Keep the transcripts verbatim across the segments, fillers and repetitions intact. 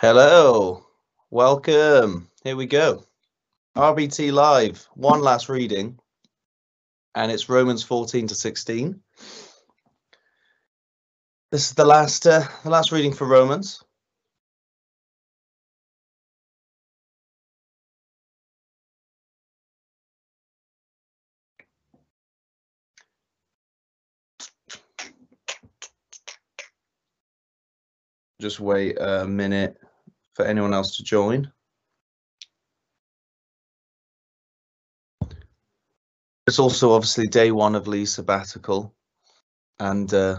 Hello, welcome. Here we go. R B T Live, one last reading, and it's Romans fourteen to sixteen. This is the last, uh, the last reading for Romans. Just wait a minute for anyone else to join. It's also obviously day one of Lee's sabbatical, and uh,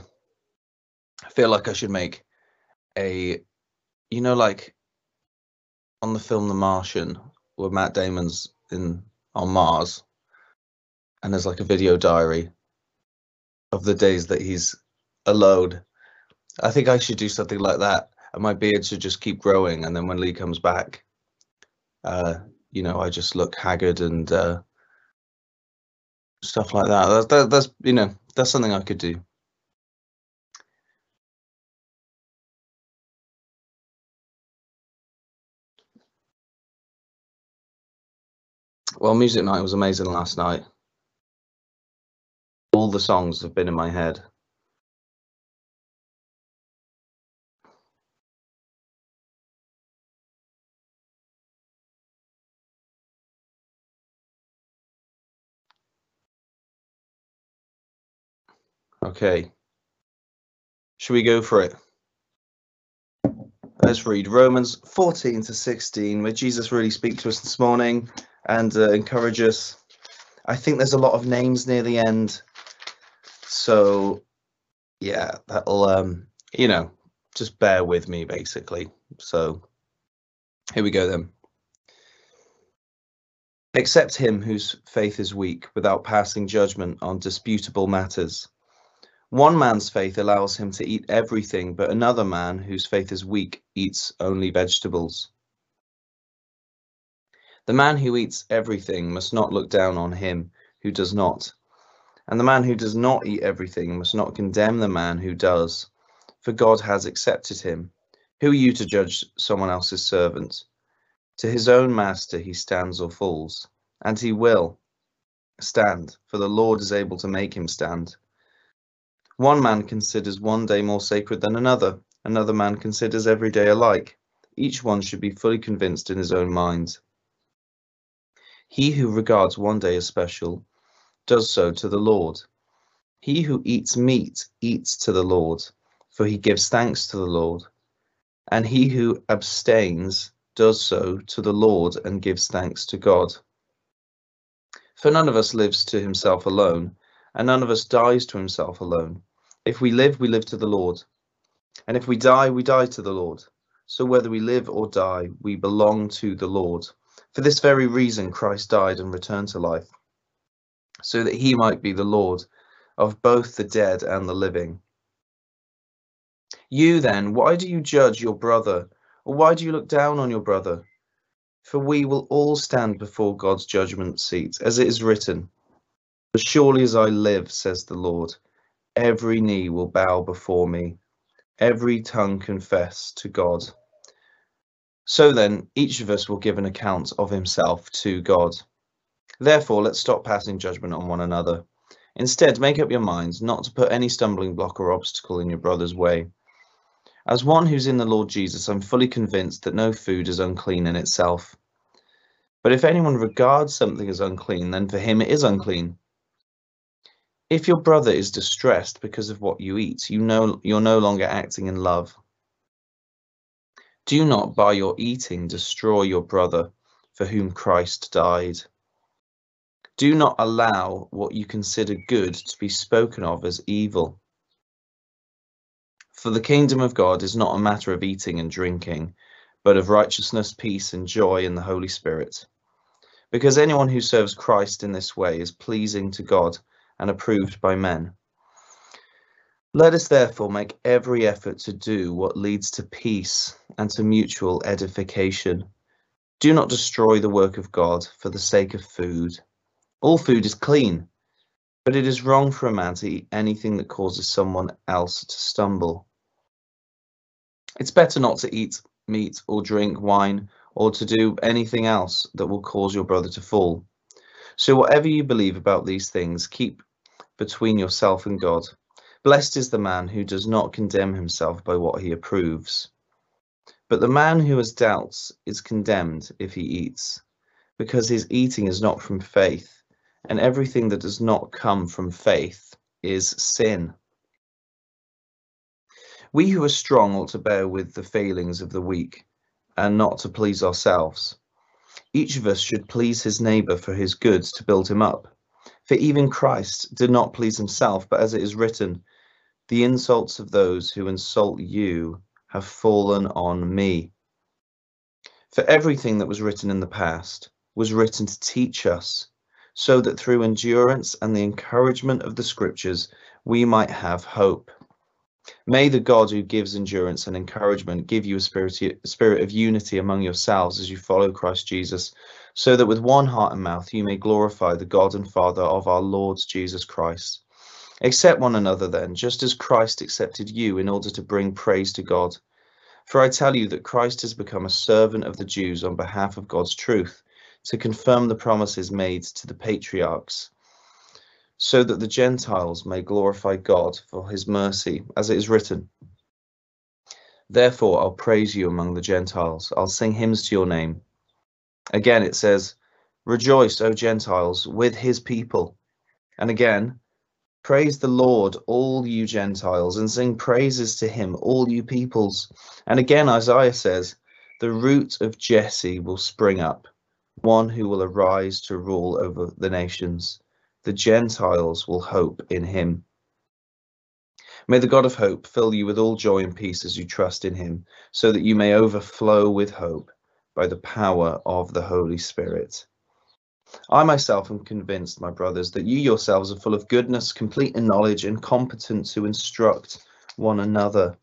I feel like I should make a, you know, like on the film The Martian, where Matt Damon's in on Mars, and there's like a video diary of the days that he's alone. I think I should do something like that, and my beard should just keep growing, and then when Lee comes back, uh, you know, I just look haggard and uh, stuff like that. That's, that. that's, you know, that's something I could do. Well, music night was amazing last night. All the songs have been in my head. Okay, should we go for it? Let's read Romans fourteen to sixteen, where Jesus really speaks to us this morning and uh, encourage us. I think there's a lot of names near the end, so yeah, that'll, um, you know, just bear with me basically. So here we go then. Accept him whose faith is weak, without passing judgment on disputable matters. One man's faith allows him to eat everything, but another man whose faith is weak eats only vegetables. The man who eats everything must not look down on him who does not, and the man who does not eat everything must not condemn the man who does, for God has accepted him. Who are you to judge someone else's servant? To his own master he stands or falls, and he will stand, for the Lord is able to make him stand. One man considers one day more sacred than another. Another man considers every day alike. Each one should be fully convinced in his own mind. He who regards one day as special does so to the Lord. He who eats meat eats to the Lord, for he gives thanks to the Lord. And he who abstains does so to the Lord and gives thanks to God. For none of us lives to himself alone, and none of us dies to himself alone. If we live, we live to the Lord. And if we die, we die to the Lord. So whether we live or die, we belong to the Lord. For this very reason, Christ died and returned to life, so that he might be the Lord of both the dead and the living. You then, why do you judge your brother? Or why do you look down on your brother? For we will all stand before God's judgment seat, as it is written, "As surely as I live, says the Lord, every knee will bow before me, every tongue confess to God." So then, each of us will give an account of himself to God. Therefore, let's stop passing judgment on one another. Instead, make up your minds not to put any stumbling block or obstacle in your brother's way. As one who's in the Lord Jesus, I'm fully convinced that no food is unclean in itself. But if anyone regards something as unclean, then for him it is unclean. If your brother is distressed because of what you eat, you know you're no longer acting in love. Do not by your eating destroy your brother for whom Christ died. Do not allow what you consider good to be spoken of as evil. For the kingdom of God is not a matter of eating and drinking, but of righteousness, peace, and joy in the Holy Spirit. Because anyone who serves Christ in this way is pleasing to God and approved by men. Let us therefore make every effort to do what leads to peace and to mutual edification. Do not destroy the work of God for the sake of food. All food is clean, but it is wrong for a man to eat anything that causes someone else to stumble. It's better not to eat meat or drink wine, or to do anything else that will cause your brother to fall. So whatever you believe about these things, keep between yourself and God. Blessed is the man who does not condemn himself by what he approves. But the man who has doubts is condemned if he eats, because his eating is not from faith, and everything that does not come from faith is sin. We who are strong ought to bear with the failings of the weak, and not to please ourselves. Each of us should please his neighbour for his good, to build him up. For even Christ did not please himself, but as it is written, the insults of those who insult you have fallen on me. For everything that was written in the past was written to teach us, so that through endurance and the encouragement of the scriptures we might have hope. May the God who gives endurance and encouragement give you a spirit, spirit of unity among yourselves as you follow Christ Jesus, so that with one heart and mouth you may glorify the God and Father of our Lord Jesus Christ. Accept one another then, just as Christ accepted you, in order to bring praise to God. For I tell you that Christ has become a servant of the Jews on behalf of God's truth, to confirm the promises made to the patriarchs, so that the Gentiles may glorify God for his mercy, as it is written. Therefore I'll praise you among the Gentiles, I'll sing hymns to your name. Again it says, rejoice, O Gentiles, with his people. And again, praise the Lord, all you Gentiles, and sing praises to him, all you peoples. And again, Isaiah says, the root of Jesse will spring up, one who will arise to rule over the nations. The Gentiles will hope in him. May the God of hope fill you with all joy and peace as you trust in him, so that you may overflow with hope by the power of the Holy Spirit. I myself am convinced, my brothers, that you yourselves are full of goodness, complete in knowledge, and competent to instruct one another.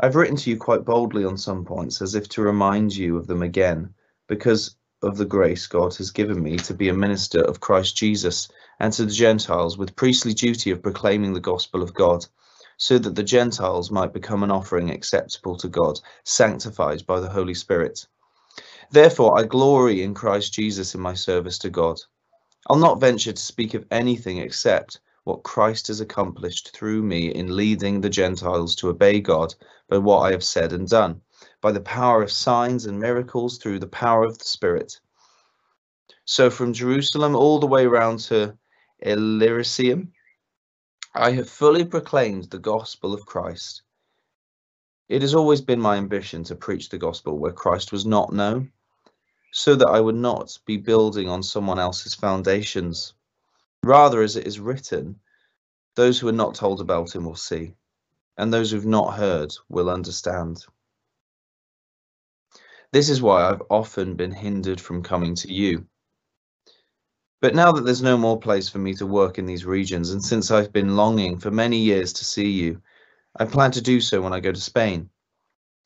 I've written to you quite boldly on some points, as if to remind you of them again, because of the grace God has given me to be a minister of Christ Jesus and to the Gentiles, with priestly duty of proclaiming the gospel of God, so that the Gentiles might become an offering acceptable to God, sanctified by the Holy Spirit. Therefore, I glory in Christ Jesus in my service to God. I'll not venture to speak of anything except what Christ has accomplished through me in leading the Gentiles to obey God by what I have said and done, by the power of signs and miracles, through the power of the Spirit. So from Jerusalem all the way round to Illyricum, I have fully proclaimed the gospel of Christ. It has always been my ambition to preach the gospel where Christ was not known, so that I would not be building on someone else's foundations. Rather, as it is written, those who are not told about him will see, and those who have not heard will understand. This is why I've often been hindered from coming to you. But now that there's no more place for me to work in these regions, and since I've been longing for many years to see you, I plan to do so when I go to Spain.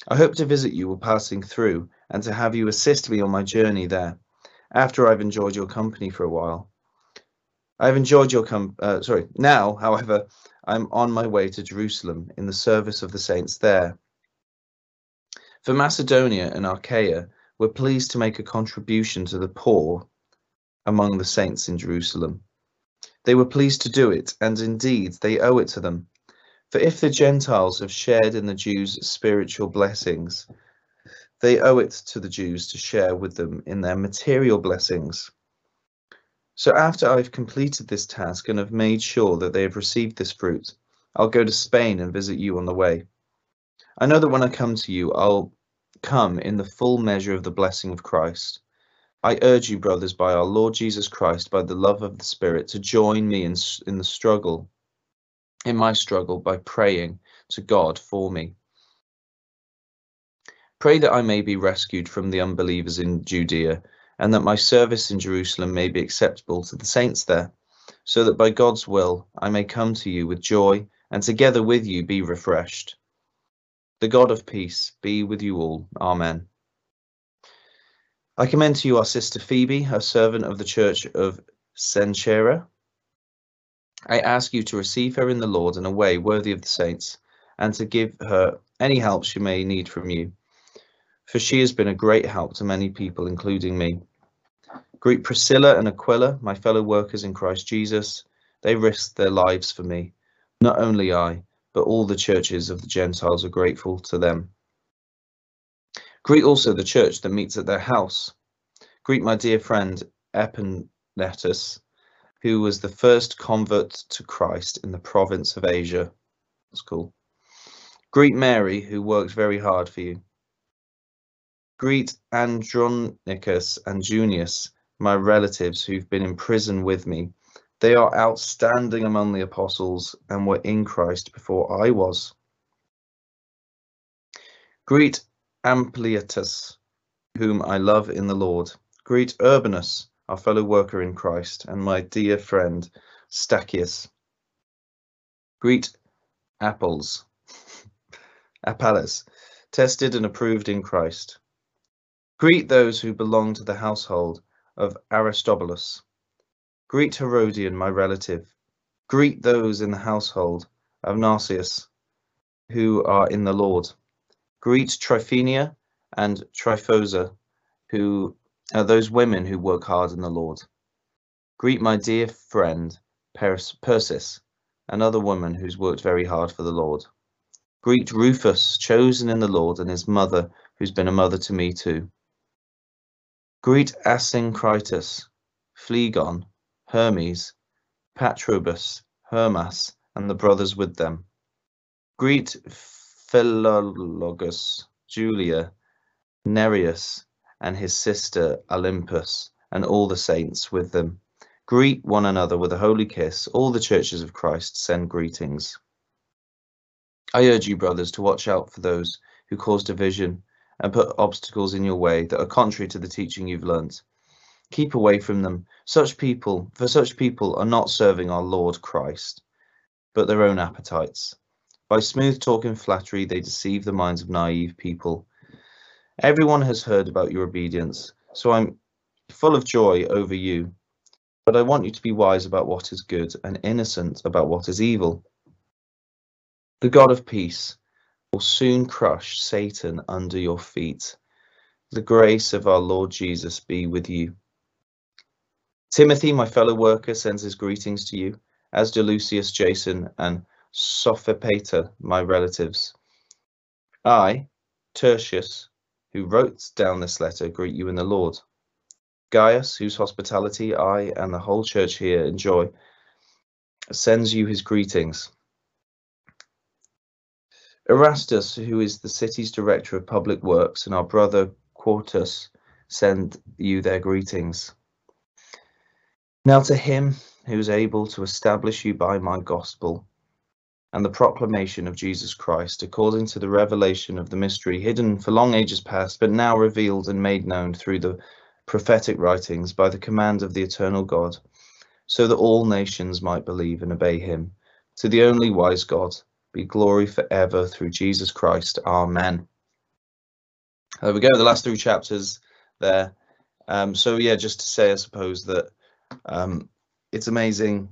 I hope to visit you while passing through, and to have you assist me on my journey there, after I've enjoyed your company for a while. I've enjoyed your com- uh, sorry, now, however, I'm on my way to Jerusalem in the service of the saints there. For Macedonia and Achaia, we're pleased to make a contribution to the poor among the saints in Jerusalem. They were pleased to do it, and indeed they owe it to them. For if the Gentiles have shared in the Jews' spiritual blessings, they owe it to the Jews to share with them in their material blessings. So after I've completed this task and have made sure that they have received this fruit, I'll go to Spain and visit you on the way. I know that when I come to you, I'll come in the full measure of the blessing of Christ. I urge you, brothers, by our Lord Jesus Christ, by the love of the Spirit, to join me in, in the struggle. in my struggle by praying to God for me. Pray that I may be rescued from the unbelievers in Judea, and that my service in Jerusalem may be acceptable to the saints there, so that by God's will I may come to you with joy, and together with you be refreshed. The God of peace be with you all. Amen. I commend to you our sister Phoebe, a servant of the church of Cenchrea. I ask you to receive her in the Lord in a way worthy of the saints, and to give her any help she may need from you, for she has been a great help to many people, including me. Greet Priscilla and Aquila, my fellow workers in Christ Jesus. They risked their lives for me. Not only I, but all the churches of the Gentiles are grateful to them. Greet also the church that meets at their house. Greet my dear friend Eponetus, who was the first convert to Christ in the province of Asia. That's cool. Greet Mary, who worked very hard for you. Greet Andronicus and Junius, my relatives who've been in prison with me. They are outstanding among the apostles and were in Christ before I was. Greet Ampliatus, whom I love in the Lord. Greet Urbanus, our fellow worker in Christ, and my dear friend Stachius. Greet Apelles, Apelles, tested and approved in Christ. Greet those who belong to the household of Aristobulus. Greet Herodion, my relative. Greet those in the household of Narcissus, who are in the Lord. Greet Tryphena and Tryphosa, who are those women who work hard in the Lord. Greet my dear friend Pers Persis, another woman who's worked very hard for the Lord. Greet Rufus, chosen in the Lord, and his mother, who's been a mother to me too. Greet Asyncritus, Phlegon, Hermes, Patrobus, Hermas, and the brothers with them. Greet Philologus, Julia, Nereus, and his sister Olympus, and all the saints with them. Greet one another with a holy kiss. All the churches of Christ send greetings. I urge you, brothers, to watch out for those who cause division and put obstacles in your way that are contrary to the teaching you've learnt. Keep away from them. Such people, for such people are not serving our Lord Christ, but their own appetites. By smooth talk and flattery, they deceive the minds of naive people. Everyone has heard about your obedience, so I'm full of joy over you. But I want you to be wise about what is good and innocent about what is evil. The God of peace will soon crush Satan under your feet. The grace of our Lord Jesus be with you. Timothy, my fellow worker, sends his greetings to you, as do Lucius, Jason, and Sophopater, my relatives. I, Tertius, who wrote down this letter, greet you in the Lord. Gaius, whose hospitality I and the whole church here enjoy, sends you his greetings. Erastus, who is the city's director of public works, and our brother Quartus send you their greetings. Now to him who is able to establish you by my gospel and the proclamation of Jesus Christ, according to the revelation of the mystery hidden for long ages past, but now revealed and made known through the prophetic writings by the command of the eternal God, so that all nations might believe and obey him. To the only wise God be glory forever through Jesus Christ. Amen. There we go, the last three chapters there. Um, so yeah, just to say, I suppose that um, it's amazing,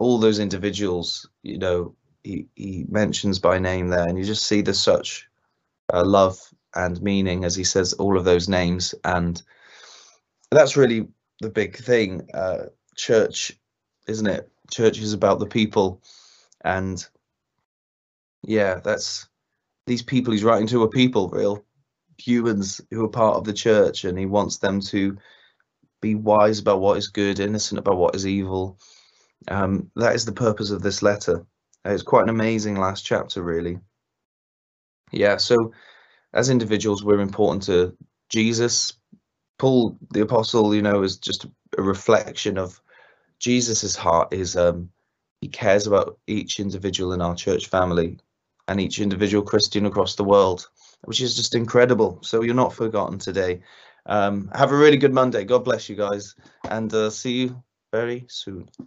all those individuals, you know, He, he mentions by name there, and you just see there's such uh, love and meaning as he says all of those names, and that's really the big thing. Uh, church, isn't it? Church is about the people, and yeah, that's these people he's writing to are people, real humans who are part of the church, and he wants them to be wise about what is good, innocent about what is evil. Um, that is the purpose of this letter. It's quite an amazing last chapter, really. Yeah, so as individuals, we're important to Jesus. Paul, the apostle, you know, is just a reflection of Jesus's heart. Is um, he cares about each individual in our church family and each individual Christian across the world, which is just incredible. So you're not forgotten today. Um, have a really good Monday. God bless you guys, and uh, see you very soon.